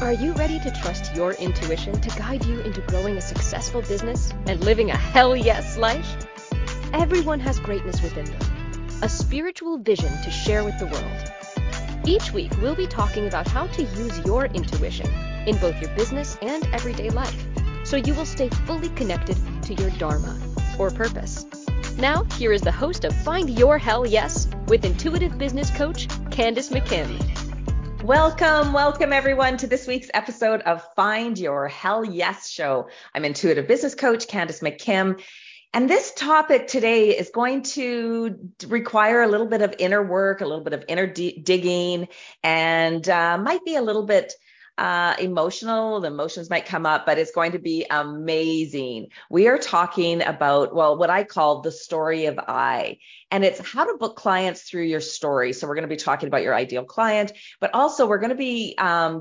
Are you ready to trust your intuition to guide you into growing a successful business and living a hell yes life? Everyone has greatness within them, a spiritual vision to share with the world. Each week, we'll be talking about how to use your intuition in both your business and everyday life, so you will stay fully connected to your dharma, or purpose. Now, here is the host of Find Your Hell Yes with intuitive business coach, Candace McKim. Welcome everyone to this week's episode of Find Your Hell Yes Show. I'm intuitive business coach Candace McKim, and this topic today is going to require a little bit of inner work, a little bit of inner digging, and might be a little bit emotional. The emotions might come up, but it's going to be amazing. We are talking about, well, what I call the story of I, and it's how to book clients through your story. So we're going to be talking about your ideal client, but also we're going to be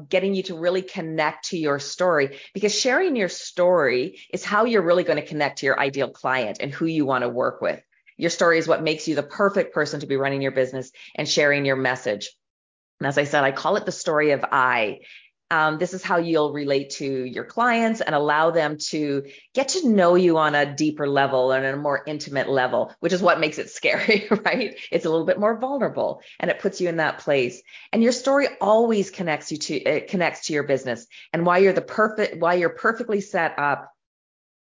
getting you to really connect to your story, because sharing your story is how you're really going to connect to your ideal client and who you want to work with. Your story is what makes you the perfect person to be running your business and sharing your message. And as I said, I call it the story of I. This is how you'll relate to your clients and allow them to get to know you on a deeper level and a more intimate level, which is what makes it scary, right? It's a little bit more vulnerable, and it puts you in that place. And your story always connects you to, it connects to your business and why you're the perfect, why you're perfectly set up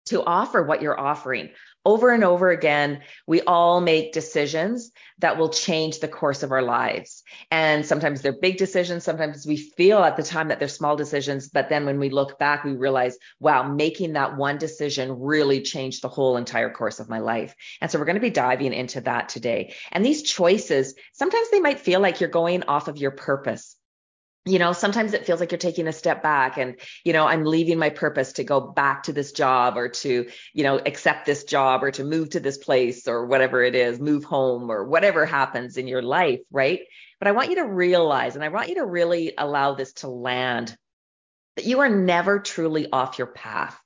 to offer what you're offering. Over and over again, we all make decisions that will change the course of our lives. And sometimes they're big decisions. Sometimes we feel at the time that they're small decisions. But then when we look back, we realize, wow, making that one decision really changed the whole entire course of my life. And so we're going to be diving into that today. And these choices, sometimes they might feel like you're going off of your purpose. You know, sometimes it feels like you're taking a step back and, you know, I'm leaving my purpose to go back to this job, or to, you know, accept this job, or to move to this place, or whatever it is, move home, or whatever happens in your life, right? But I want you to realize, and I want you to really allow this to land, that you are never truly off your path,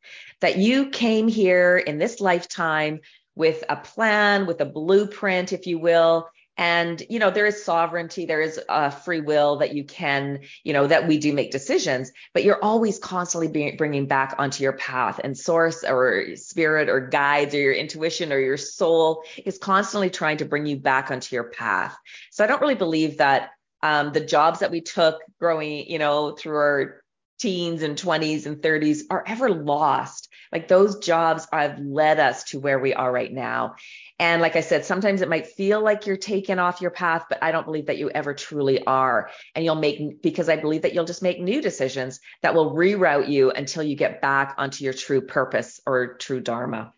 that you came here in this lifetime with a plan, with a blueprint, if you will. And, you know, there is sovereignty, there is free will that you can, you know, that we do make decisions, but you're always constantly bringing back onto your path, and source or spirit or guides or your intuition or your soul is constantly trying to bring you back onto your path. So I don't really believe that the jobs that we took growing, you know, through our teens and 20s and 30s are ever lost. Like, those jobs have led us to where we are right now. And like I said, sometimes it might feel like you're taken off your path, but I don't believe that you ever truly are. And you'll make, because I believe that you'll just make new decisions that will reroute you until you get back onto your true purpose or true dharma.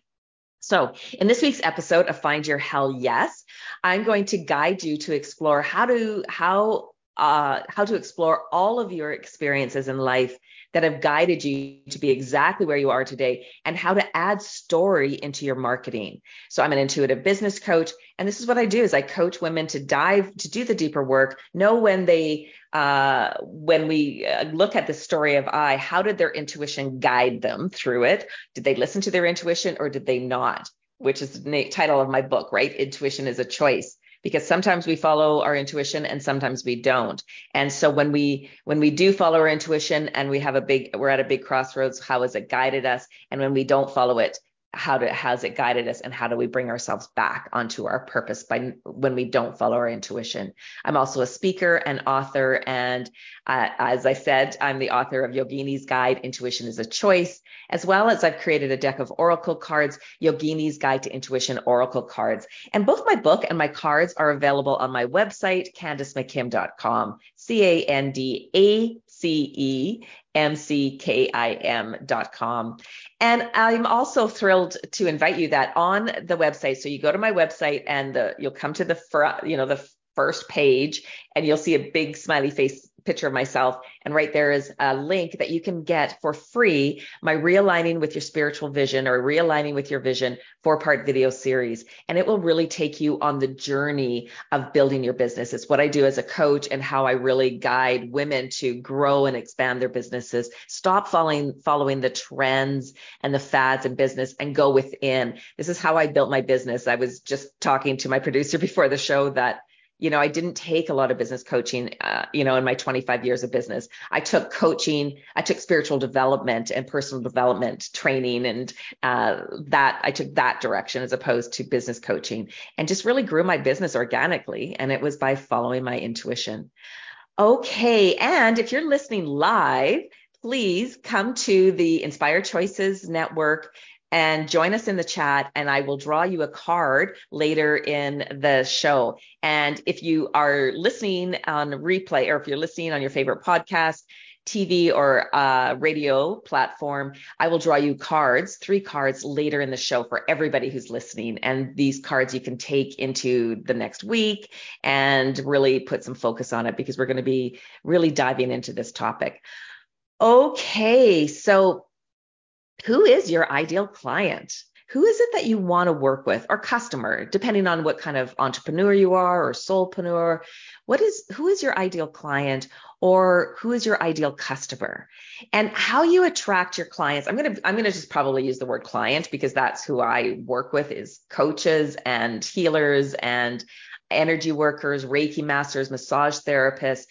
So in this week's episode of Find Your Hell Yes, I'm going to guide you to explore how to explore all of your experiences in life that have guided you to be exactly where you are today, and how to add story into your marketing. So I'm an intuitive business coach, and this is what I do, is I coach women to do the deeper work, know when they, when we look at the story of I, how did their intuition guide them through it? Did they listen to their intuition, or did they not? Which is the title of my book, right? Intuition is a Choice. Because sometimes we follow our intuition and sometimes we don't. And so when we do follow our intuition and we're at a big crossroads, how has it guided us? And when we don't follow it, how's it guided us, and how do we bring ourselves back onto our purpose when we don't follow our intuition? I'm also a speaker and author. And as I said, I'm the author of Yogini's Guide, Intuition is a Choice, as well as I've created a deck of oracle cards, Yogini's Guide to Intuition Oracle Cards. And both my book and my cards are available on my website, CandaceMcKim.com, CandaceMcKim.com. And I'm also thrilled to invite you that on the website. So you go to my website and you'll come to the first page, and you'll see a big smiley face picture of myself. And right there is a link that you can get for free, my Re-Aligning With Your Spiritual Vision, or Re-Aligning With Your Vision 4-part video series. And it will really take you on the journey of building your business. It's what I do as a coach, and how I really guide women to grow and expand their businesses. Stop following the trends and the fads in business and go within. This is how I built my business. I was just talking to my producer before the show that, You know, I didn't take a lot of business coaching, in my 25 years of business. I took coaching, I took spiritual development and personal development training, and I took that direction as opposed to business coaching, and just really grew my business organically. And it was by following my intuition. Okay. And if you're listening live, please come to the Inspired Choices Network and join us in the chat, and I will draw you a card later in the show. And if you are listening on replay, or if you're listening on your favorite podcast, TV, or radio platform, I will draw you cards, 3 cards later in the show for everybody who's listening. And these cards you can take into the next week and really put some focus on it, because we're going to be really diving into this topic. Okay, so who is your ideal client? Who is it that you want to work with, or customer, depending on what kind of entrepreneur you are or soulpreneur? Who is your ideal client, or who is your ideal customer? And how you attract your clients. I'm going to just probably use the word client, because that's who I work with, is coaches and healers and energy workers, Reiki masters, massage therapists,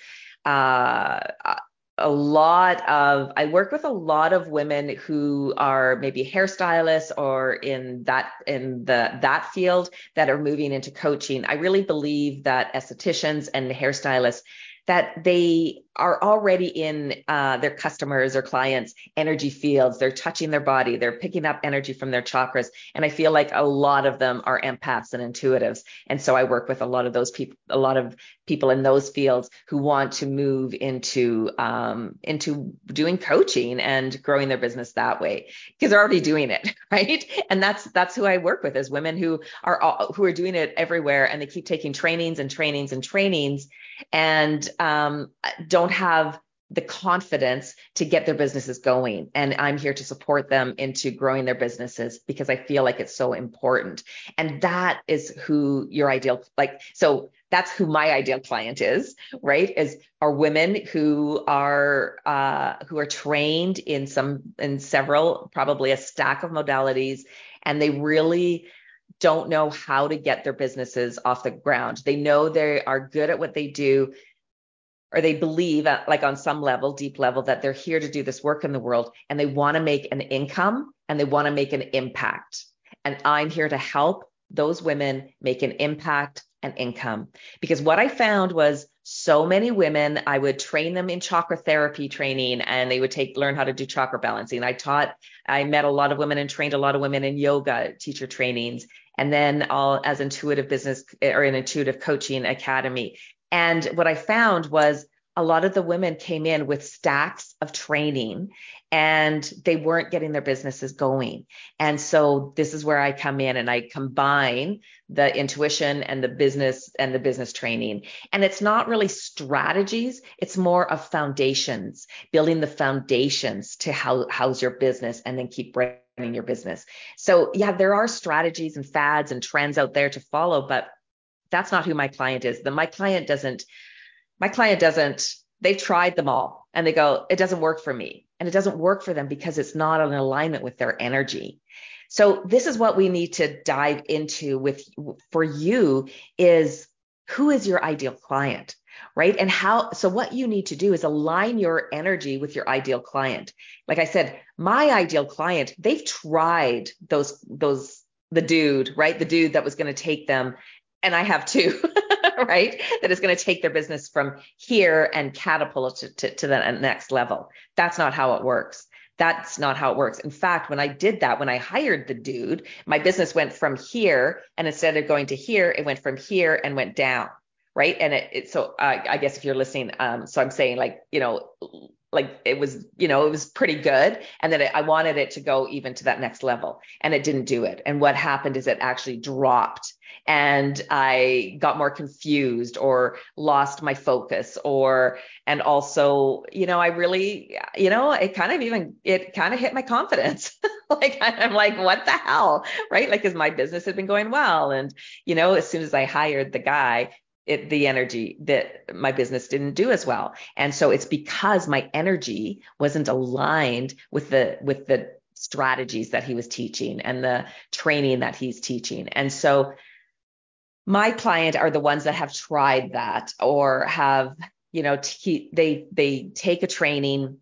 I work with a lot of women who are maybe hairstylists or in that field that are moving into coaching. I really believe that estheticians and hairstylists, that they are already in their customers' or clients' energy fields. They're touching their body. They're picking up energy from their chakras. And I feel like a lot of them are empaths and intuitives. And so I work with a lot of people in those fields who want to move into doing coaching and growing their business that way, because they're already doing it, right? And that's who I work with, is women who are doing it everywhere, and they keep taking trainings and trainings and trainings, and don't have the confidence to get their businesses going. And I'm here to support them into growing their businesses, because I feel like it's so important. And that is who your ideal, that's who my ideal client is, right? Are women who are trained in several, probably a stack of modalities, and they really don't know how to get their businesses off the ground. They know they are good at what they do, or they believe, like on some level, deep level, that they're here to do this work in the world, and they want to make an income and they want to make an impact. And I'm here to help those women make an impact and income. Because what I found was, so many women, I would train them in chakra therapy training, and they would learn how to do chakra balancing. I met a lot of women and trained a lot of women in yoga teacher trainings, and then all as intuitive business or an intuitive coaching academy. And what I found was, a lot of the women came in with stacks of training, and they weren't getting their businesses going. And so this is where I come in, and I combine the intuition and the business training. And it's not really strategies. It's more of foundations, building the foundations to how's your business, and then keep running your business. So yeah, there are strategies and fads and trends out there to follow, but that's not who my client is. They've tried them all, and they go, it doesn't work for me. And it doesn't work for them because it's not in alignment with their energy. So this is what we need to dive into for you, is who is your ideal client, right? And so what you need to do is align your energy with your ideal client. Like I said, my ideal client, they've tried the dude that was going to take them. And I have too. Right? That is going to take their business from here and catapult it to the next level. That's not how it works. That's not how it works. In fact, when I hired the dude, my business went from here, and instead of going to here, it went from here and went down. Right. And I guess if you're listening, so I'm saying, it was pretty good. And then I wanted it to go even to that next level, and it didn't do it. And what happened is it actually dropped, and I got more confused or lost my focus, it kind of hit my confidence. I'm like, what the hell? Right. Like, 'cause my business had been going well. And, as soon as I hired the guy, the energy that my business didn't do as well. And so it's because my energy wasn't aligned with the strategies that he was teaching and the training that he's teaching. And so my client are the ones that have tried that or have, you know, they take a training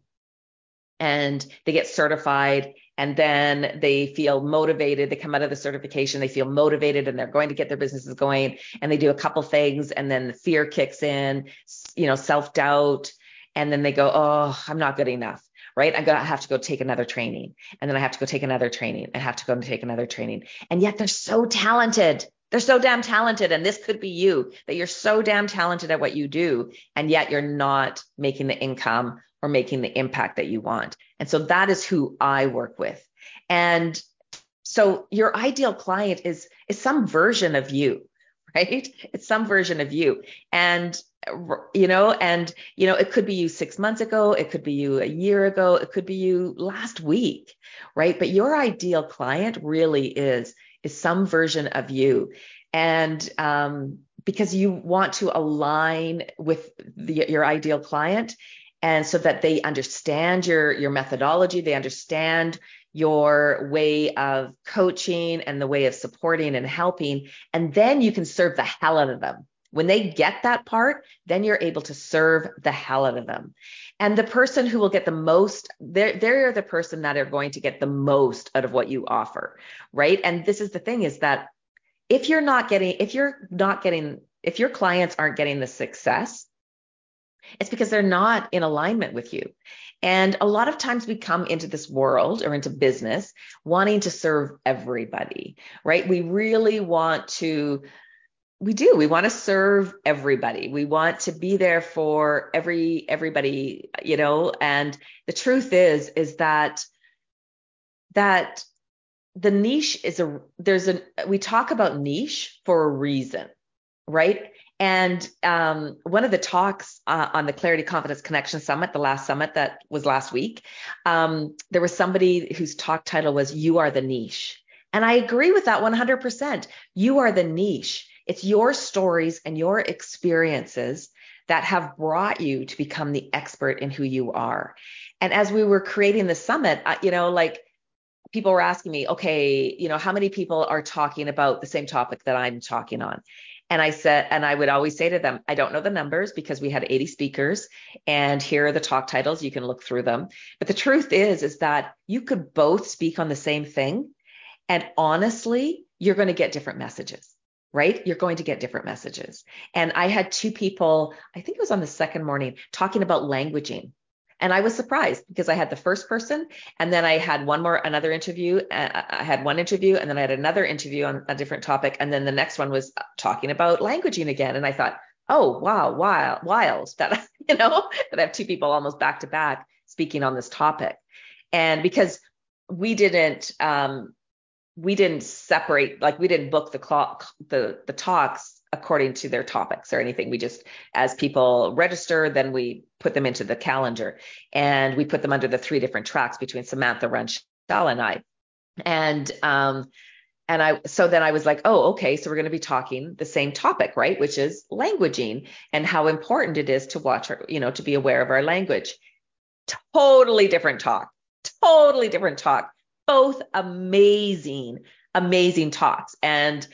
and they get certified and then they feel motivated. They come out of the certification, they feel motivated and they're going to get their businesses going and they do a couple things and then the fear kicks in, you know, self-doubt. And then they go, oh, I'm not good enough, right? I'm going to have to go take another training. And then I have to go take another training. I have to go and take another training. And yet they're so talented. They're so damn talented. And this could be you, that you're so damn talented at what you do. And yet you're not making the income or making the impact that you want. And so that is who I work with. And so your ideal client is some version of you, right? It's some version of you. And, you know, it could be you 6 months ago, it could be you a year ago, it could be you last week, right? But your ideal client really is some version of you. And because you want to align with your ideal client, and so that they understand your methodology, they understand your way of coaching and the way of supporting and helping, and then you can serve the hell out of them. When they get that part, then you're able to serve the hell out of them. And the person who will get the most, they're the person that are going to get the most out of what you offer, right? And this is the thing, is that if your clients aren't getting the success, it's because they're not in alignment with you. And a lot of times we come into this world or into business wanting to serve everybody, right? We want to serve everybody. We want to be there for everybody, you know, and the truth is that the niche we talk about niche for a reason, right? And one of the talks on the Clarity Confidence Connection Summit, the last summit that was last week, there was somebody whose talk title was, "You are the niche." And I agree with that 100%. You are the niche. It's your stories and your experiences that have brought you to become the expert in who you are. And as we were creating the summit, you know, like people were asking me, okay, you know, how many people are talking about the same topic that I'm talking on? And I said, and I would always say to them, I don't know the numbers because we had 80 speakers and here are the talk titles. You can look through them. But the truth is that you could both speak on the same thing. And honestly, you're going to get different messages. Right? You're going to get different messages. And I had two people, I think it was on the second morning, talking about languaging. And I was surprised because I had the first person and then I had another interview. I had one interview and then I had another interview on a different topic. And then the next one was talking about languaging again. And I thought, oh, wow, wild that, you know, that I have two people almost back to back speaking on this topic. And because we didn't separate, like we didn't book the talks according to their topics or anything. We just, as people register, then we put them into the calendar and we put them under the three different tracks between Samantha Renschal and I. So then I was like, oh, okay, so we're going to be talking the same topic, right? Which is languaging and how important it is to watch, you know, to be aware of our language. Totally different talk. Both amazing talks. And,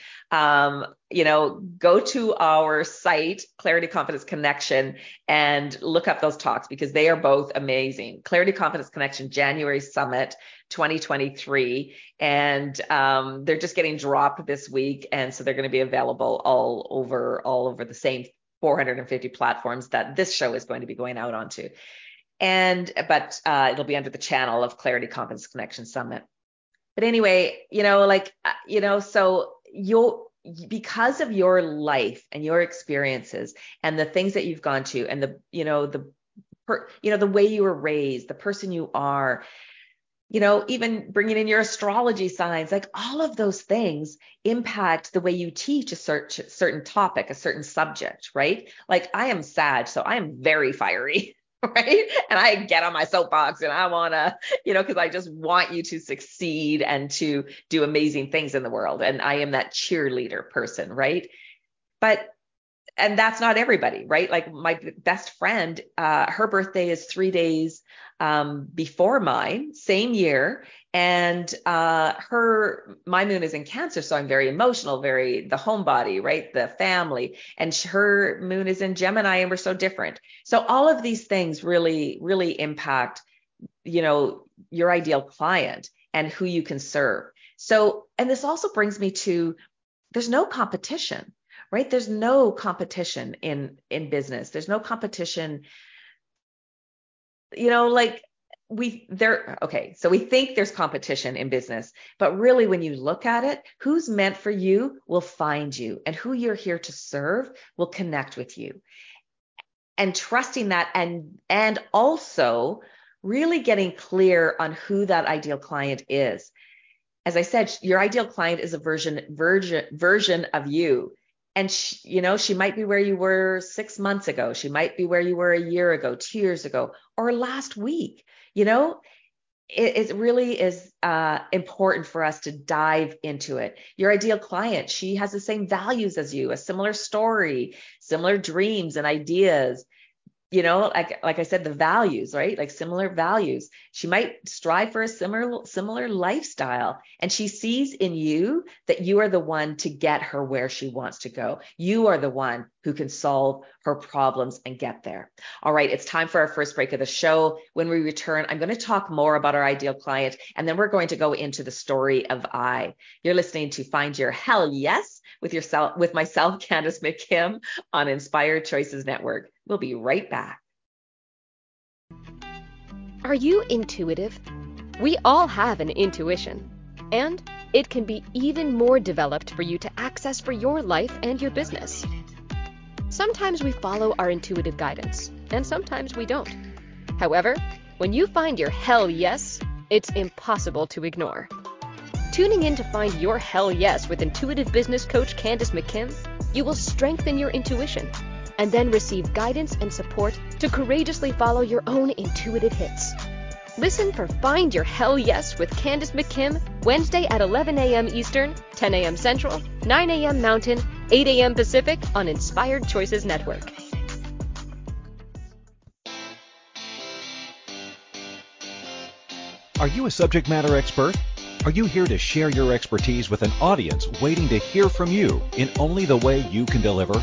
you know, go to our site, Clarity Confidence Connection, and look up those talks because they are both amazing. Clarity Confidence Connection, January Summit 2023. And they're just getting dropped this week. And so they're going to be available all over the same 450 platforms that this show is going to be going out onto. But it'll be under the channel of Clarity Confidence Connection Summit. But anyway, you know, like, you know, so because of your life and your experiences and the things that you've gone to and the way you were raised, the person you are, you know, even bringing in your astrology signs, like all of those things impact the way you teach a certain topic, a certain subject, right? Like I am Sag, so I am very fiery. Right. And I get on my soapbox and I want to, you know, because I just want you to succeed and to do amazing things in the world. And I am that cheerleader person. Right. But And that's not everybody, right? Like my best friend, her birthday is 3 days before mine, same year. And my moon is in Cancer. So I'm very emotional, the homebody, right? The family. And her moon is in Gemini, and we're so different. So all of these things really, really impact, you know, your ideal client and who you can serve. So, and this also brings me to, there's no competition, right? There's no competition in business. There's no competition, you know, like so we think there's competition in business, but really when you look at it, who's meant for you will find you, and who you're here to serve will connect with you. And trusting that, and also really getting clear on who that ideal client is. As I said, your ideal client is a version of you. And she, you know, she might be where you were 6 months ago. She might be where you were a year ago, 2 years ago, or last week. You know, it really is important for us to dive into it. Your ideal client, she has the same values as you, a similar story, similar dreams and ideas. You know, like I said, the values, right? Like similar values. She might strive for a similar lifestyle, and she sees in you that you are the one to get her where she wants to go. You are the one who can solve her problems and get there. All right, it's time for our first break of the show. When we return, I'm going to talk more about our ideal client, and then we're going to go into the story of I. You're listening to Find Your Hell Yes with myself, Candace McKim, on Inspired Choices Network. We'll be right back. Are you intuitive? We all have an intuition, and it can be even more developed for you to access for your life and your business. Sometimes we follow our intuitive guidance, and sometimes we don't. However, when you find your hell yes, it's impossible to ignore. Tuning in to Find Your Hell Yes with intuitive business coach Candace McKim, you will strengthen your intuition and then receive guidance and support to courageously follow your own intuitive hits. Listen for Find Your Hell Yes with Candace McKim, Wednesday at 11 a.m. Eastern, 10 a.m. Central, 9 a.m. Mountain, 8 a.m. Pacific on Inspired Choices Network. Are you a subject matter expert? Are you here to share your expertise with an audience waiting to hear from you in only the way you can deliver?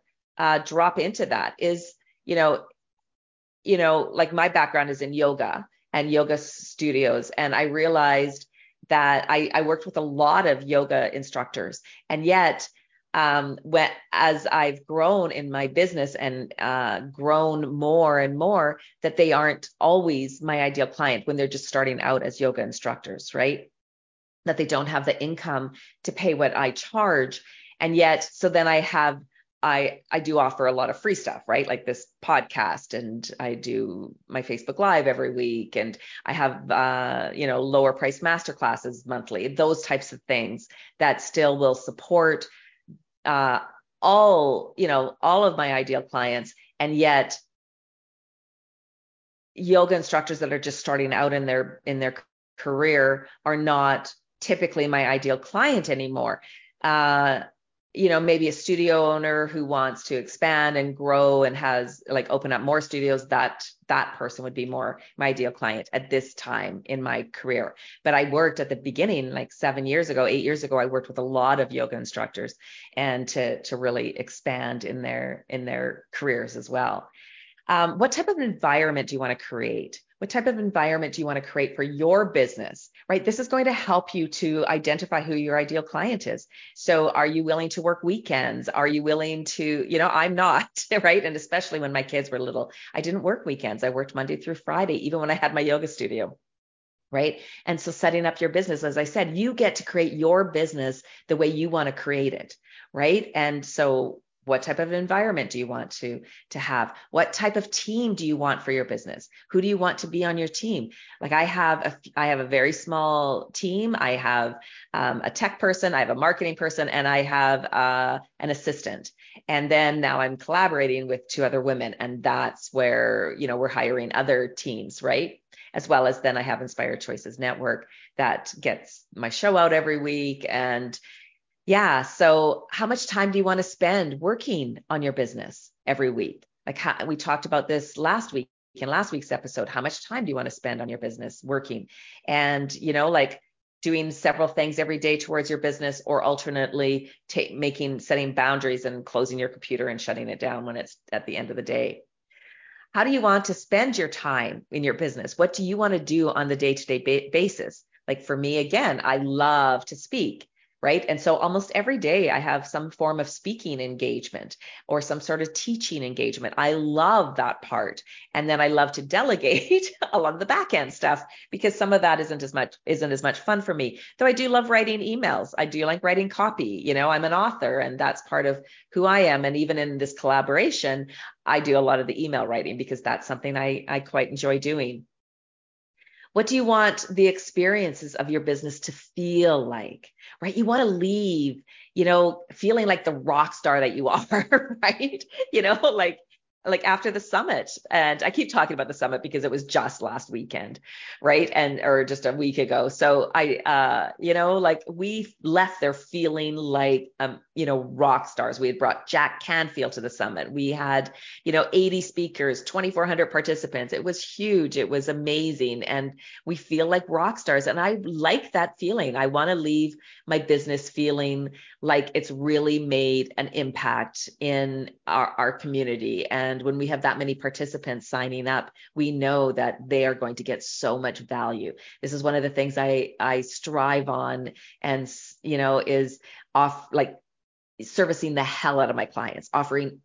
drop into that is, like my background is in yoga and yoga studios. And I realized that I worked with a lot of yoga instructors, and yet as I've grown in my business and grown more and more, that they aren't always my ideal client when they're just starting out as yoga instructors, right? That they don't have the income to pay what I charge. And yet, so then I do offer a lot of free stuff, right? Like this podcast, and I do my Facebook Live every week, and I have, lower price masterclasses monthly, those types of things that still will support all of my ideal clients. And yet yoga instructors that are just starting out in their career are not typically my ideal client anymore. Maybe a studio owner who wants to expand and grow and has like open up more studios, that person would be more my ideal client at this time in my career. But I worked at the beginning, like 8 years ago, I worked with a lot of yoga instructors, and to really expand in their careers as well. What type of environment do you want to create? What type of environment do you want to create for your business, right? This is going to help you to identify who your ideal client is. So are you willing to work weekends? Are you willing to, I'm not, right? And especially when my kids were little, I didn't work weekends. I worked Monday through Friday, even when I had my yoga studio, right? And so setting up your business, as I said, you get to create your business the way you want to create it, right? And so what type of environment do you want to have? What type of team do you want for your business? Who do you want to be on your team? Like I have a very small team. I have a tech person, I have a marketing person, and I have an assistant. And then now I'm collaborating with 2 other women, and that's where, we're hiring other teams, right? As well as then I have Inspired Choices Network that gets my show out every week. And yeah. So how much time do you want to spend working on your business every week? Like we talked about this last week in last week's episode, how much time do you want to spend on your business working? And, doing several things every day towards your business, or alternately setting boundaries and closing your computer and shutting it down when it's at the end of the day. How do you want to spend your time in your business? What do you want to do on the day-to-day basis? Like for me, again, I love to speak. Right. And so almost every day I have some form of speaking engagement or some sort of teaching engagement. I love that part. And then I love to delegate a lot of the back end stuff, because some of that isn't as much fun for me, though I do love writing emails. I do like writing copy. I'm an author, and that's part of who I am. And even in this collaboration, I do a lot of the email writing because that's something I quite enjoy doing. What do you want the experiences of your business to feel like, right? You want to leave, feeling like the rock star that you are, right? like after the summit. And I keep talking about the summit because it was just last weekend, right? And, or just a week ago. So I, you know, like we left there feeling like, you know, rock stars. We had brought Jack Canfield to the summit. We had, you know, 80 speakers, 2,400 participants. It was huge. It was amazing. And we feel like rock stars. And I like that feeling. I want to leave my business feeling like it's really made an impact in our community. And when we have that many participants signing up, we know that they are going to get so much value. This is one of the things I strive on, and, you know, is off, like, servicing the hell out of my clients, offering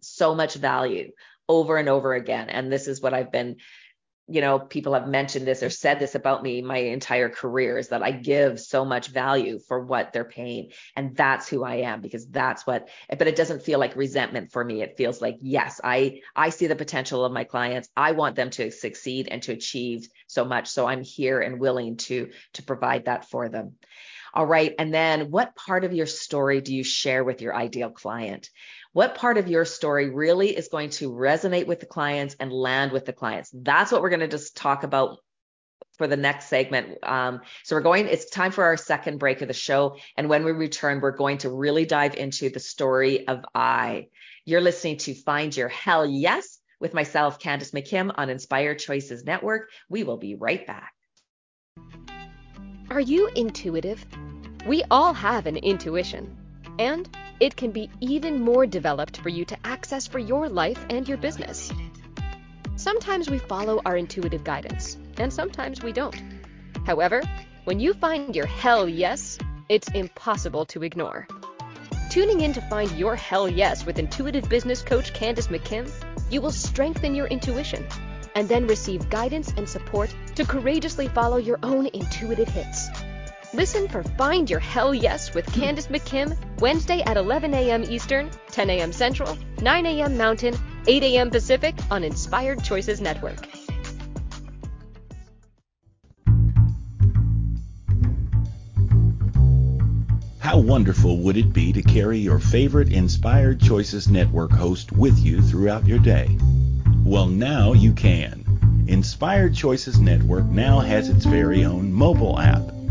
so much value over and over again. And this is what I've been, you know, people have mentioned this or said this about me my entire career, is that I give so much value for what they're paying. And that's who I am, because that's what, but it doesn't feel like resentment for me. It feels like, yes, I see the potential of my clients. I want them to succeed and to achieve so much. So I'm here and willing to provide that for them. All right. And then what part of your story do you share with your ideal client? What part of your story really is going to resonate with the clients and land with the clients? That's what we're going to just talk about for the next segment. It's time for our second break of the show. And when we return, we're going to really dive into the story of I. You're listening to Find Your Hell Yes with myself, Candace McKim, on Inspired Choices Network. We will be right back. Are you intuitive? We all have an intuition, and it can be even more developed for you to access for your life and your business. Sometimes we follow our intuitive guidance, and sometimes we don't. However, when you find your hell yes, it's impossible to ignore. Tuning in to Find Your Hell Yes with intuitive business coach Candace McKim, you will strengthen your intuition, and then receive guidance and support to courageously follow your own intuitive hits. Listen for Find Your Hell Yes with Candace McKim, Wednesday at 11 a.m. Eastern, 10 a.m. Central, 9 a.m. Mountain, 8 a.m. Pacific on Inspired Choices Network. How wonderful would it be to carry your favorite Inspired Choices Network host with you throughout your day? Well, now you can. Inspired Choices Network now has its very own mobile app.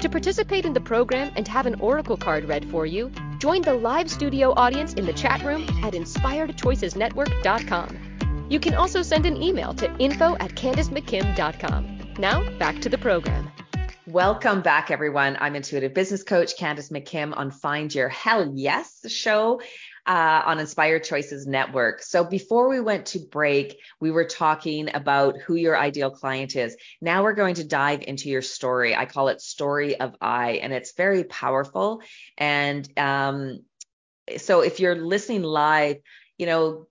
To participate in the program and have an oracle card read for you, join the live studio audience in the chat room at inspiredchoicesnetwork.com. You can also send an email to info@CandaceMcKim.com. Now, back to the program. Welcome back, everyone. I'm intuitive business coach Candace McKim on Find Your Hell Yes show on Inspired Choices Network. So before we went to break, we were talking about who your ideal client is. Now we're going to dive into your story. I call it Story of I, and it's very powerful. And so if you're listening live, you know,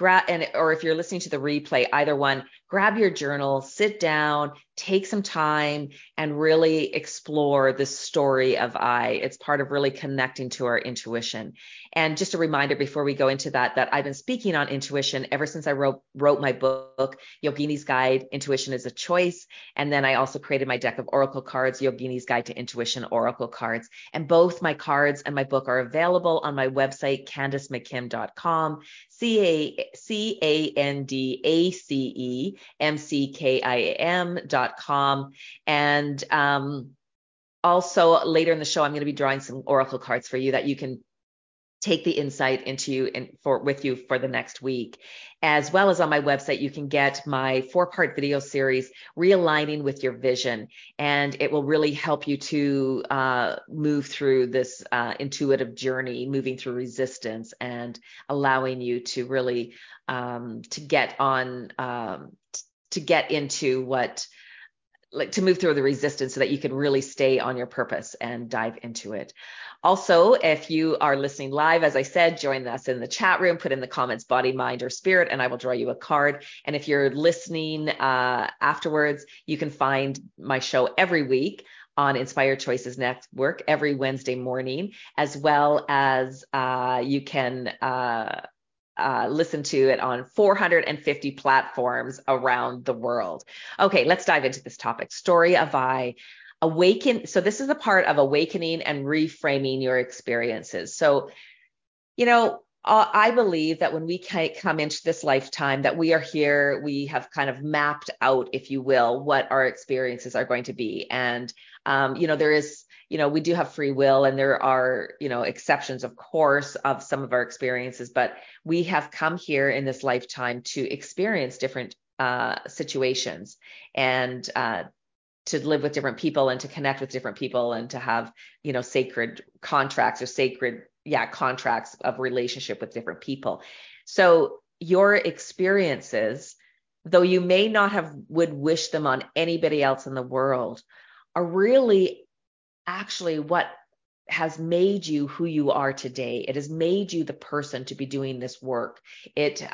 or if you're listening to the replay, either one, grab your journal, sit down, take some time, and really explore the story of I. It's part of really connecting to our intuition. And just a reminder before we go into that I've been speaking on intuition ever since I wrote my book, Yogini's Guide, Intuition Is A Choice. And then I also created my deck of oracle cards, Yogini's Guide to Intuition Oracle Cards. And both my cards and my book are available on my website, CandaceMcKim.com. CandaceMcKim.com. And also later in the show, I'm going to be drawing some oracle cards for you that you can take the insight into you and with you for the next week. As well as on my website, you can get my 4-part video series, Re-Aligning With Your Vision, and it will really help you to move through this intuitive journey, moving through resistance and allowing you to really to get into what like to move through the resistance so that you can really stay on your purpose and dive into it. Also, if you are listening live, as I said, join us in the chat room, put in the comments, body, mind, or spirit, and I will draw you a card. And if you're listening afterwards, you can find my show every week on Inspired Choices Network every Wednesday morning, as well as you can listen to it on 450 platforms around the world. Okay, let's dive into this topic. Story of I. Awaken. So this is the part of awakening and reframing your experiences. So, you know, I believe that when we come into this lifetime that we are here, we have kind of mapped out, if you will, what our experiences are going to be. And, you know, there is, you know, we do have free will and there are, you know, exceptions, of course, of some of our experiences, but we have come here in this lifetime to experience different situations and to live with different people and to connect with different people and to have, you know, sacred contracts or sacred contracts of relationship with different people. So your experiences, though you may not have would wish them on anybody else in the world, are really actually what has made you who you are today. It has made you the person to be doing this work. It,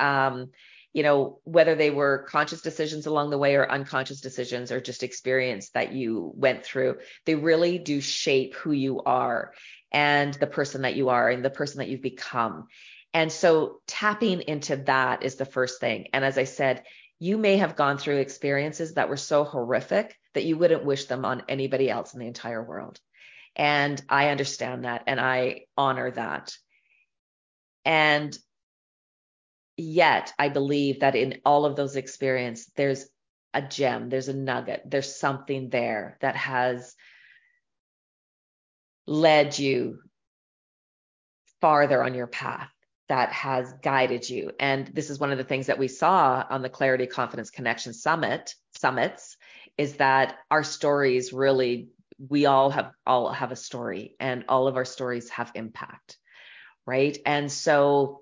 you know, whether they were conscious decisions along the way or unconscious decisions or just experience that you went through, they really do shape who you are and the person that you are and the person that you've become. And so tapping into that is the first thing. And as I said, you may have gone through experiences that were so horrific that you wouldn't wish them on anybody else in the entire world. And I understand that and I honor that. And yet I believe that in all of those experiences, there's a gem, there's a nugget, there's something there that has led you farther on your path, that has guided you. And this is one of the things that we saw on the Clarity Confidence Connection Summits, is that our stories really, we all have a story and all of our stories have impact, right? And so,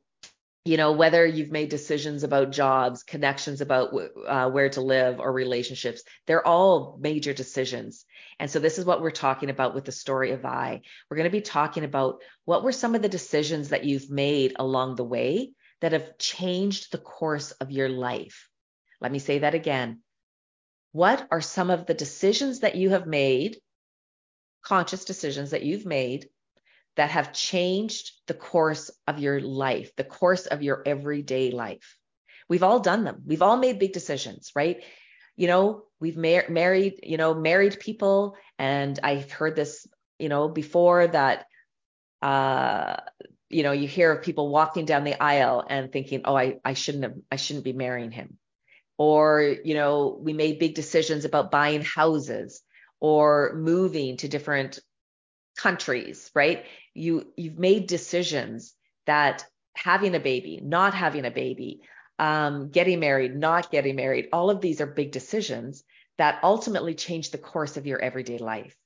you know, whether you've made decisions about jobs, connections about where to live or relationships, they're all major decisions. And so this is what we're talking about with the story of I. We're going to be talking about what were some of the decisions that you've made along the way that have changed the course of your life. Let me say that again. What are some of the decisions that you have made, conscious decisions that you've made, that have changed the course of your life, the course of your everyday life? We've all done them. We've all made big decisions, right? You know, we've married people. And I've heard this, you know, before that, you know, you hear of people walking down the aisle and thinking, oh, I shouldn't be marrying him. Or, you know, we made big decisions about buying houses or moving to different countries, right? You've made decisions that having a baby, not having a baby, getting married, not getting married, all of these are big decisions that ultimately change the course of your everyday life.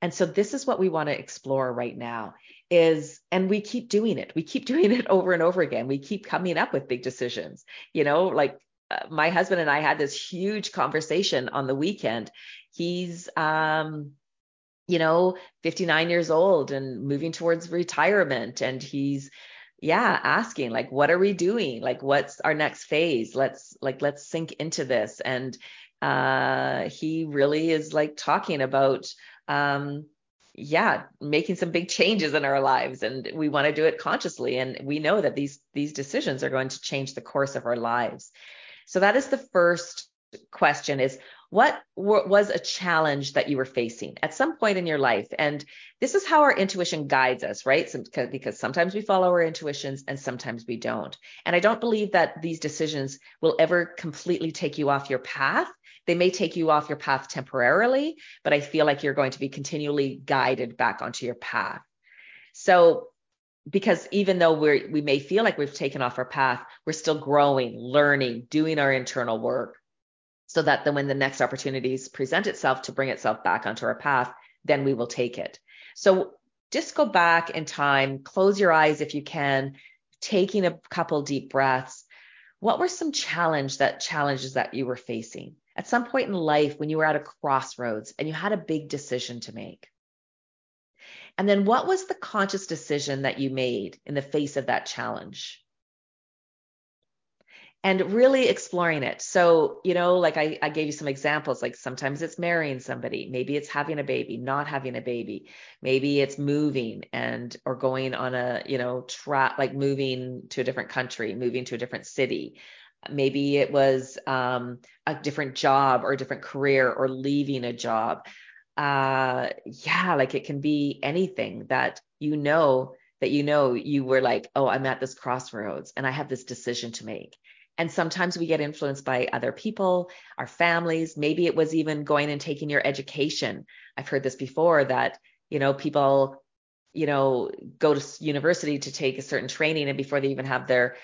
And so this is what we want to explore right now is, and we keep doing it. We keep doing it over and over again. We keep coming up with big decisions, you know, like my husband and I had this huge conversation on the weekend. He's, you know, 59 years old and moving towards retirement. And he's, asking like, what are we doing? Like, what's our next phase? Let's sink into this. And he really is like talking about, making some big changes in our lives. And we want to do it consciously. And we know that these decisions are going to change the course of our lives. So that is the first question is, what was a challenge that you were facing at some point in your life? And this is how our intuition guides us, right? Because sometimes we follow our intuitions and sometimes we don't. And I don't believe that these decisions will ever completely take you off your path. They may take you off your path temporarily, but I feel like you're going to be continually guided back onto your path. So, because even though we may feel like we've taken off our path, we're still growing, learning, doing our internal work, so that then when the next opportunities present itself to bring itself back onto our path, then we will take it. So just go back in time, close your eyes if you can, taking a couple deep breaths. What were some challenges that you were facing at some point in life when you were at a crossroads and you had a big decision to make? And then what was the conscious decision that you made in the face of that challenge? And really exploring it. So, you know, like I gave you some examples, like sometimes it's marrying somebody, maybe it's having a baby, not having a baby, maybe it's moving or going on a, you know, like moving to a different country, moving to a different city. Maybe it was a different job or a different career or leaving a job. Like it can be anything that you were like, oh, I'm at this crossroads and I have this decision to make. And sometimes we get influenced by other people, our families. Maybe it was even going and taking your education. I've heard this before that, you know, people, you know, go to university to take a certain training, and before they even have their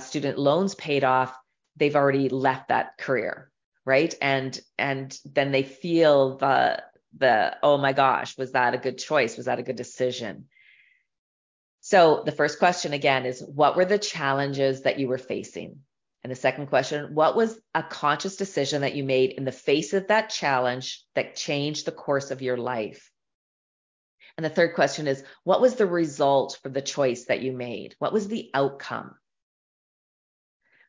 student loans paid off, they've already left that career, right? And then they feel the, oh my gosh, was that a good choice? Was that a good decision? So the first question again is, what were the challenges that you were facing? And the second question, what was a conscious decision that you made in the face of that challenge that changed the course of your life? And the third question is, what was the result for the choice that you made? What was the outcome?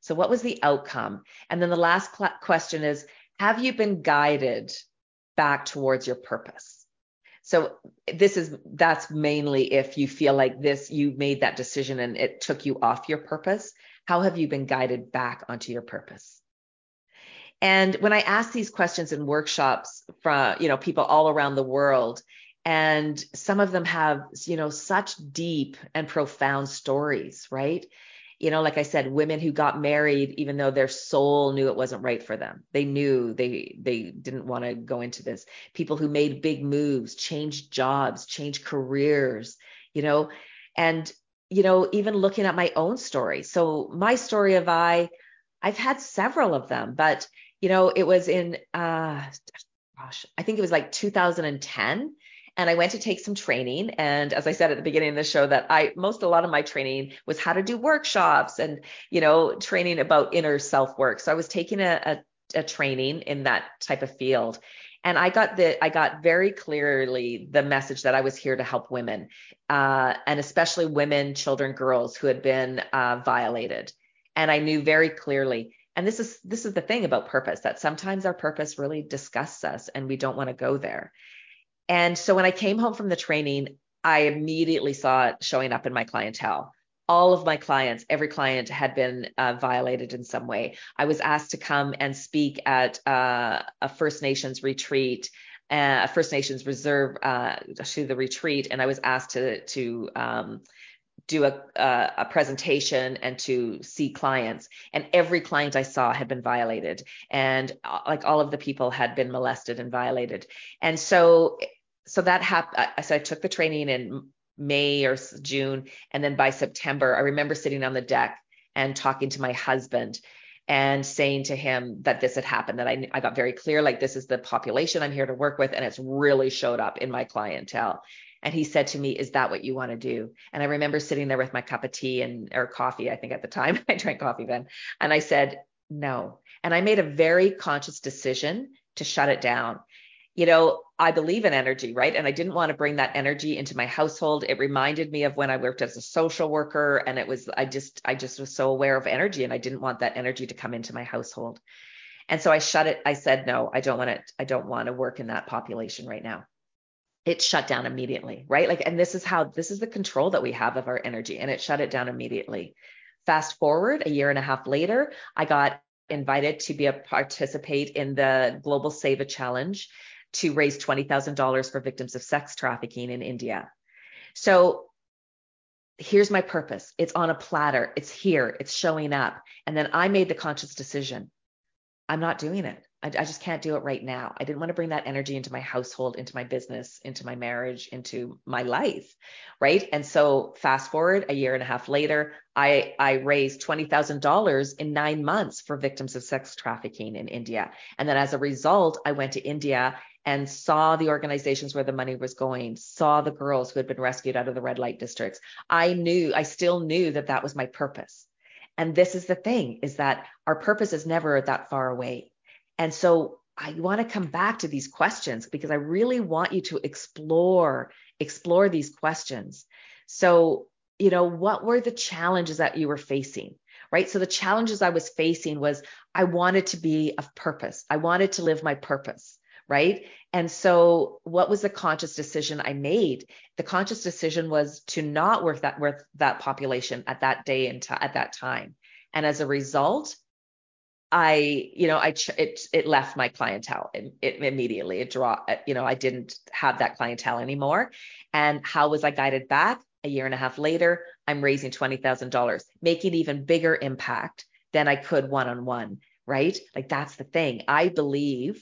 So what was the outcome? And then the last question is, have you been guided back towards your purpose? So that's mainly if you feel like you made that decision and it took you off your purpose. How have you been guided back onto your purpose? And when I ask these questions in workshops from, you know, people all around the world, and some of them have, you know, such deep and profound stories, right? You know, like I said, women who got married, even though their soul knew it wasn't right for them. They knew they didn't want to go into this. People who made big moves, changed jobs, changed careers, you know, and you know, even looking at my own story. So my story of I've had several of them, but, you know, it was in, I think it was like 2010. And I went to take some training. And as I said at the beginning of the show, that a lot of my training was how to do workshops and, you know, training about inner self work. So I was taking a training in that type of field. And I got very clearly the message that I was here to help women, and especially women, children, girls who had been violated. And I knew very clearly. And this is the thing about purpose, that sometimes our purpose really disgusts us and we don't want to go there. And so when I came home from the training, I immediately saw it showing up in my clientele. All of my clients, every client had been violated in some way. I was asked to come and speak at a First Nations retreat, a First Nations reserve to the retreat, and I was asked to do a presentation and to see clients. And every client I saw had been violated, and like all of the people had been molested and violated. And so that happened. So I took the training in May or June. And then by September, I remember sitting on the deck and talking to my husband and saying to him that this had happened, that I got very clear, like, this is the population I'm here to work with. And it's really showed up in my clientele. And he said to me, is that what you want to do? And I remember sitting there with my cup of tea or coffee, I think at the time I drank coffee then. And I said, no. And I made a very conscious decision to shut it down. You know, I believe in energy, right? And I didn't want to bring that energy into my household. It reminded me of when I worked as a social worker, and it was, I just was so aware of energy, and I didn't want that energy to come into my household. And so I shut it. I said, no, I don't want it. I don't want to work in that population right now. It shut down immediately, right? Like, and this is the control that we have of our energy, and it shut it down immediately. Fast forward a year and a half later, I got invited to participate in the Global Save a Challenge to raise $20,000 for victims of sex trafficking in India. So here's my purpose. It's on a platter. It's here. It's showing up. And then I made the conscious decision. I'm not doing it. I just can't do it right now. I didn't want to bring that energy into my household, into my business, into my marriage, into my life, right? And so fast forward a year and a half later, I raised $20,000 in 9 months for victims of sex trafficking in India. And then as a result, I went to India and saw the organizations where the money was going, saw the girls who had been rescued out of the red light districts. I still knew that was my purpose. And this is the thing, is that our purpose is never that far away. And so I want to come back to these questions because I really want you to explore these questions. So, you know, what were the challenges that you were facing, right? So the challenges I was facing was I wanted to be of purpose. I wanted to live my purpose, right? And so what was the conscious decision I made? The conscious decision was to not work with that population at that day and at that time. And as a result, it left my clientele immediately. It dropped, I didn't have that clientele anymore. And how was I guided back? A year and a half later, I'm raising $20,000, making even bigger impact than I could one-on-one, right? Like that's the thing. I believe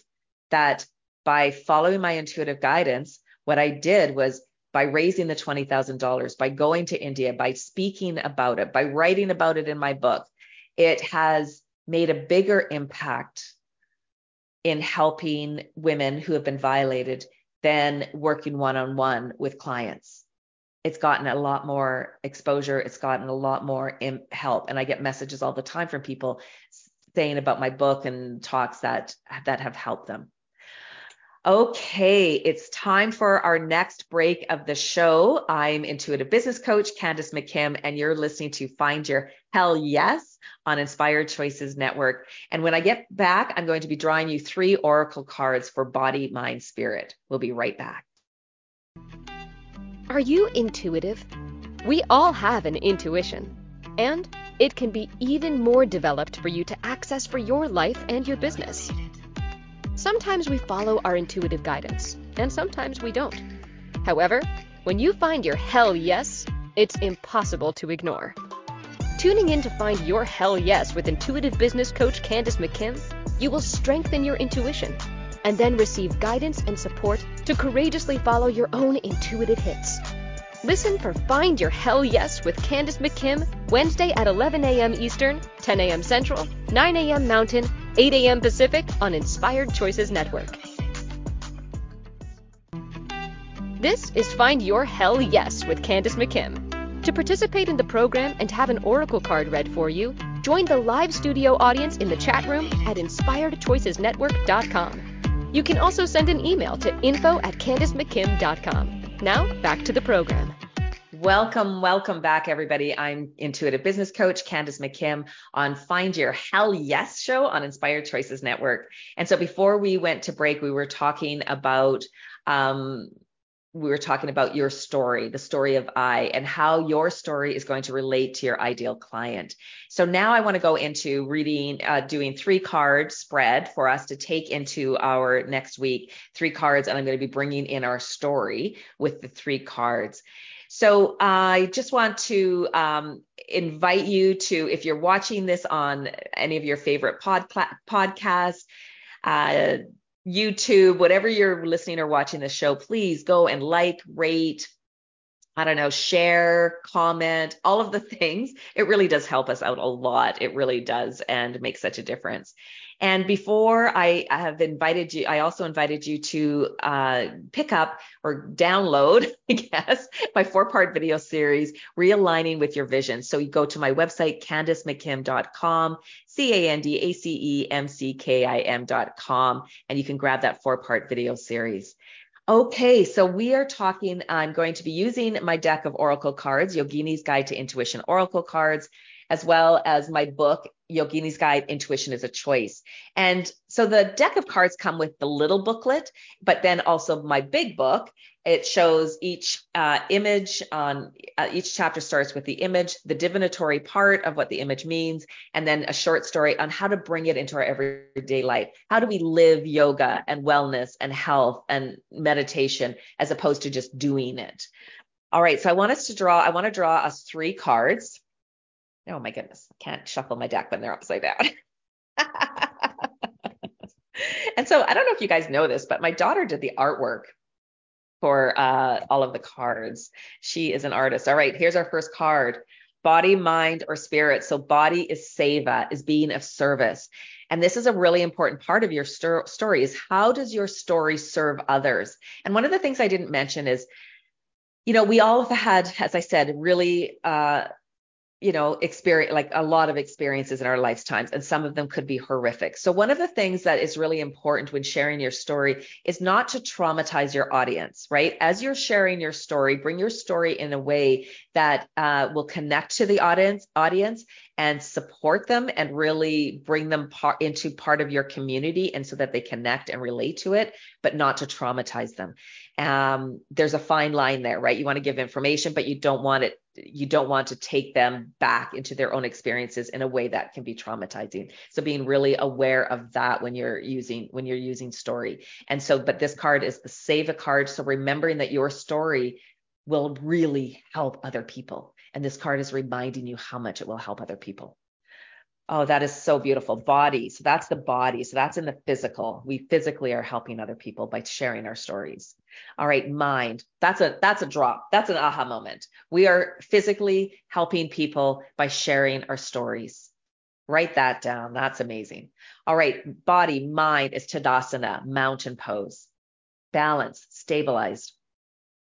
that by following my intuitive guidance, what I did was by raising the $20,000, by going to India, by speaking about it, by writing about it in my book, it has made a bigger impact in helping women who have been violated than working one-on-one with clients. It's gotten a lot more exposure. It's gotten a lot more help. And I get messages all the time from people saying about my book and talks that have helped them. Okay, it's time for our next break of the show. I'm intuitive business coach Candace McKim, and you're listening to Find Your Hell Yes on Inspired Choices Network. And when I get back, I'm going to be drawing you 3 oracle cards for body, mind, spirit. We'll be right back. Are you intuitive? We all have an intuition, and it can be even more developed for you to access for your life and your business. Sometimes we follow our intuitive guidance, and sometimes we don't. However, when you find your hell yes, it's impossible to ignore. Tuning in to Find Your Hell Yes with intuitive business coach Candace McKim, you will strengthen your intuition and then receive guidance and support to courageously follow your own intuitive hits. Listen for Find Your Hell Yes with Candace McKim, Wednesday at 11 a.m. Eastern, 10 a.m. Central, 9 a.m. Mountain, 8 a.m. Pacific on Inspired Choices Network. This is Find Your Hell Yes with Candace McKim. To participate in the program and have an oracle card read for you, join the live studio audience in the chat room at inspiredchoicesnetwork.com. You can also send an email to info@CandaceMcKim.com. Now, back to the program. Welcome back, everybody. I'm intuitive business coach Candace McKim on Find Your Hell Yes show on Inspired Choices Network. And so before we went to break, we were talking about your story, the story of I, and how your story is going to relate to your ideal client. So now I want to go into doing 3-card spread for us to take into our next week, 3 cards. And I'm going to be bringing in our story with the 3 cards. So I just want to invite you to, if you're watching this on any of your favorite podcasts, YouTube, whatever you're listening or watching this show, please go and like, rate, share, comment, all of the things. It really does help us out a lot. It really does, and makes such a difference. And before I have invited you, I also invited you to pick up or download, my 4-part video series, Re-Aligning With Your Vision. So you go to my website, CandaceMcKim.com, CandaceMcKim.com, and you can grab that 4-part video series. Okay, so I'm going to be using my deck of oracle cards, Yogini's Guide to Intuition Oracle Cards, as well as my book, Yogini's Guide, Intuition Is A Choice. And so the deck of cards come with the little booklet, but then also my big book. It shows each image on each chapter starts with the image, the divinatory part of what the image means, and then a short story on how to bring it into our everyday life. How do we live yoga and wellness and health and meditation as opposed to just doing it? All right, so I want to draw us 3 cards. Oh my goodness, I can't shuffle my deck when they're upside down. And so I don't know if you guys know this, but my daughter did the artwork for all of the cards. She is an artist. All right, here's our first card. Body, mind, or spirit. So body is seva, is being of service. And this is a really important part of your story is how does your story serve others? And one of the things I didn't mention is, we all have had, as I said, really you know, experience, like a lot of experiences in our lifetimes, and some of them could be horrific. So one of the things that is really important when sharing your story is not to traumatize your audience, right? As you're sharing your story, bring your story in a way that will connect to the audience and support them and really bring them into part of your community, and so that they connect and relate to it, but not to traumatize them. There's a fine line there, right? You want to give information, but you don't want to take them back into their own experiences in a way that can be traumatizing. So being really aware of that when you're using story. And so, but this card is the save a card. So remembering that your story will really help other people. And this card is reminding you how much it will help other people. Oh, that is so beautiful. Body. So that's the body. So that's in the physical. We physically are helping other people by sharing our stories. All right. Mind. That's a drop. That's an aha moment. We are physically helping people by sharing our stories. Write that down. That's amazing. All right. Body, mind is Tadasana, mountain pose, balance, stabilized,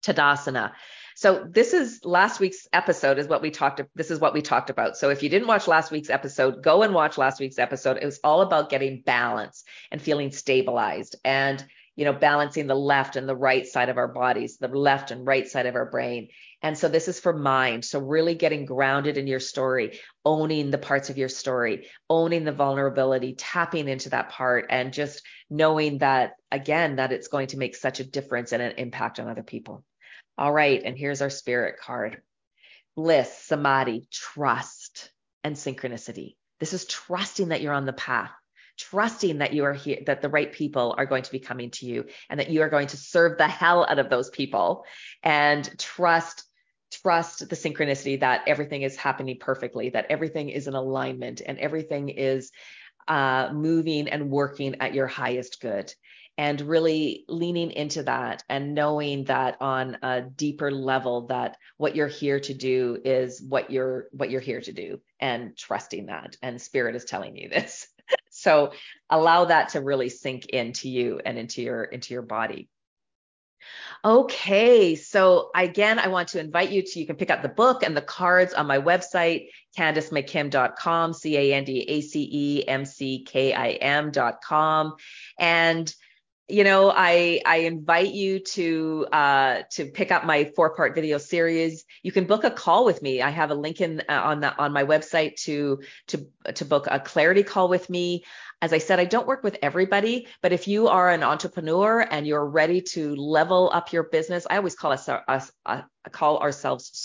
Tadasana. So this is last week's episode is what we talked. This is what we talked about. So if you didn't watch last week's episode, go and watch last week's episode. It was all about getting balance and feeling stabilized and, you know, balancing the left and the right side of our bodies, the left and right side of our brain. And so this is for mind. So really getting grounded in your story, owning the parts of your story, owning the vulnerability, tapping into that part, and just knowing that, again, that it's going to make such a difference and an impact on other people. All right. And here's our spirit card. Bliss, samadhi, trust, and synchronicity. This is trusting that you're on the path, trusting that you are here, that the right people are going to be coming to you, and that you are going to serve the hell out of those people, and trust the synchronicity that everything is happening perfectly, that everything is in alignment, and everything is moving and working at your highest good. And really leaning into that and knowing that on a deeper level that what you're here to do is what you're here to do, and trusting that. And spirit is telling you this. So allow that to really sink into you and into your body. Okay. So again, I want to invite you to, you can pick up the book and the cards on my website, CandaceMcKim.com, CandaceMcKim.com. And you know, I invite you to pick up my 4-part video series. You can book a call with me. I have a link on my website to book a clarity call with me. As I said, I don't work with everybody, but if you are an entrepreneur and you're ready to level up your business, I always call ourselves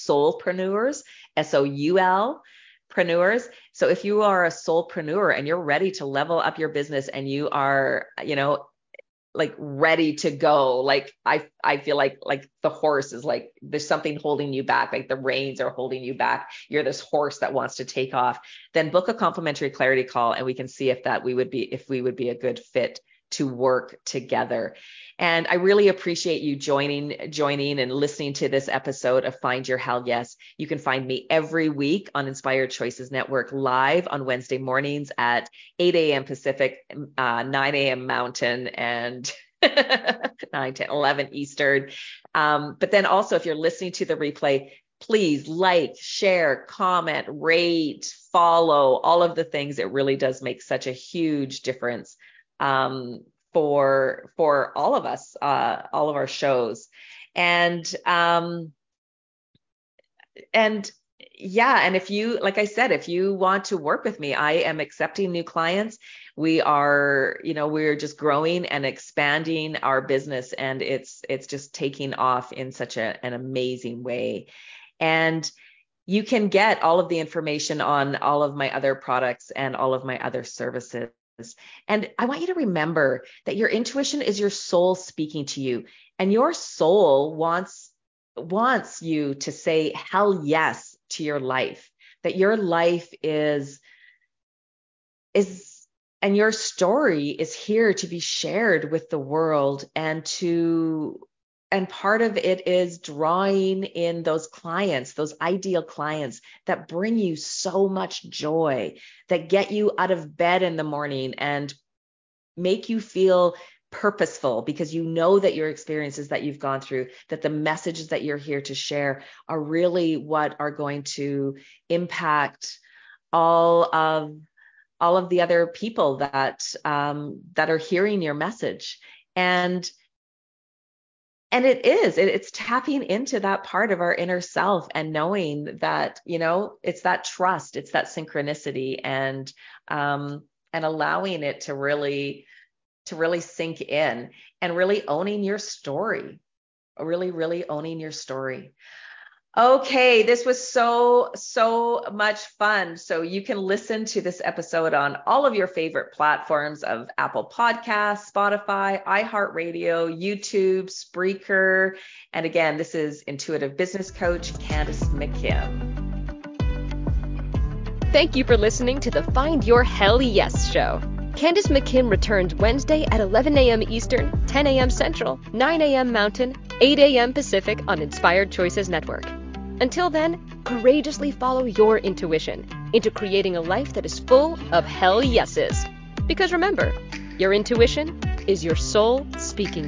soulpreneurs, soulpreneurs. So if you are a soulpreneur and you're ready to level up your business, and you are, you know, like ready to go. Like I feel like the horse is like, there's something holding you back. Like the reins are holding you back. You're this horse that wants to take off. Then book a complimentary clarity call, and we can see if we would be a good fit to work together. And I really appreciate you joining and listening to this episode of Find Your Hell Yes. You can find me every week on Inspired Choices Network live on Wednesday mornings at 8 a.m. Pacific, 9 a.m. Mountain, and 9, 10, 11 Eastern. But then also, if you're listening to the replay, please like, share, comment, rate, follow, all of the things. It really does make such a huge difference for all of us, all of our shows. And if you, like I said, if you want to work with me, I am accepting new clients. We are, you know, we're just growing and expanding our business, and it's just taking off in such an amazing way. And you can get all of the information on all of my other products and all of my other services. And I want you to remember that your intuition is your soul speaking to you, and your soul wants you to say hell yes to your life, that your life is, and your story is here to be shared with the world, and part of it is drawing in those clients, those ideal clients that bring you so much joy, that get you out of bed in the morning and make you feel purposeful, because you know that your experiences that you've gone through, that the messages that you're here to share are really what are going to impact all of the other people that are hearing your message. And it's tapping into that part of our inner self and knowing that, you know, it's that trust, it's that synchronicity, and allowing it to really sink in and really owning your story, really owning your story. Okay, this was so much fun. So you can listen to this episode on all of your favorite platforms of Apple Podcasts, Spotify, iHeartRadio, YouTube, Spreaker. And again, this is intuitive business coach, Candace McKim. Thank you for listening to the Find Your Hell Yes show. Candace McKim returns Wednesday at 11 a.m. Eastern, 10 a.m. Central, 9 a.m. Mountain, 8 a.m. Pacific on Inspired Choices Network. Until then, courageously follow your intuition into creating a life that is full of hell yeses. Because remember, your intuition is your soul speaking to you.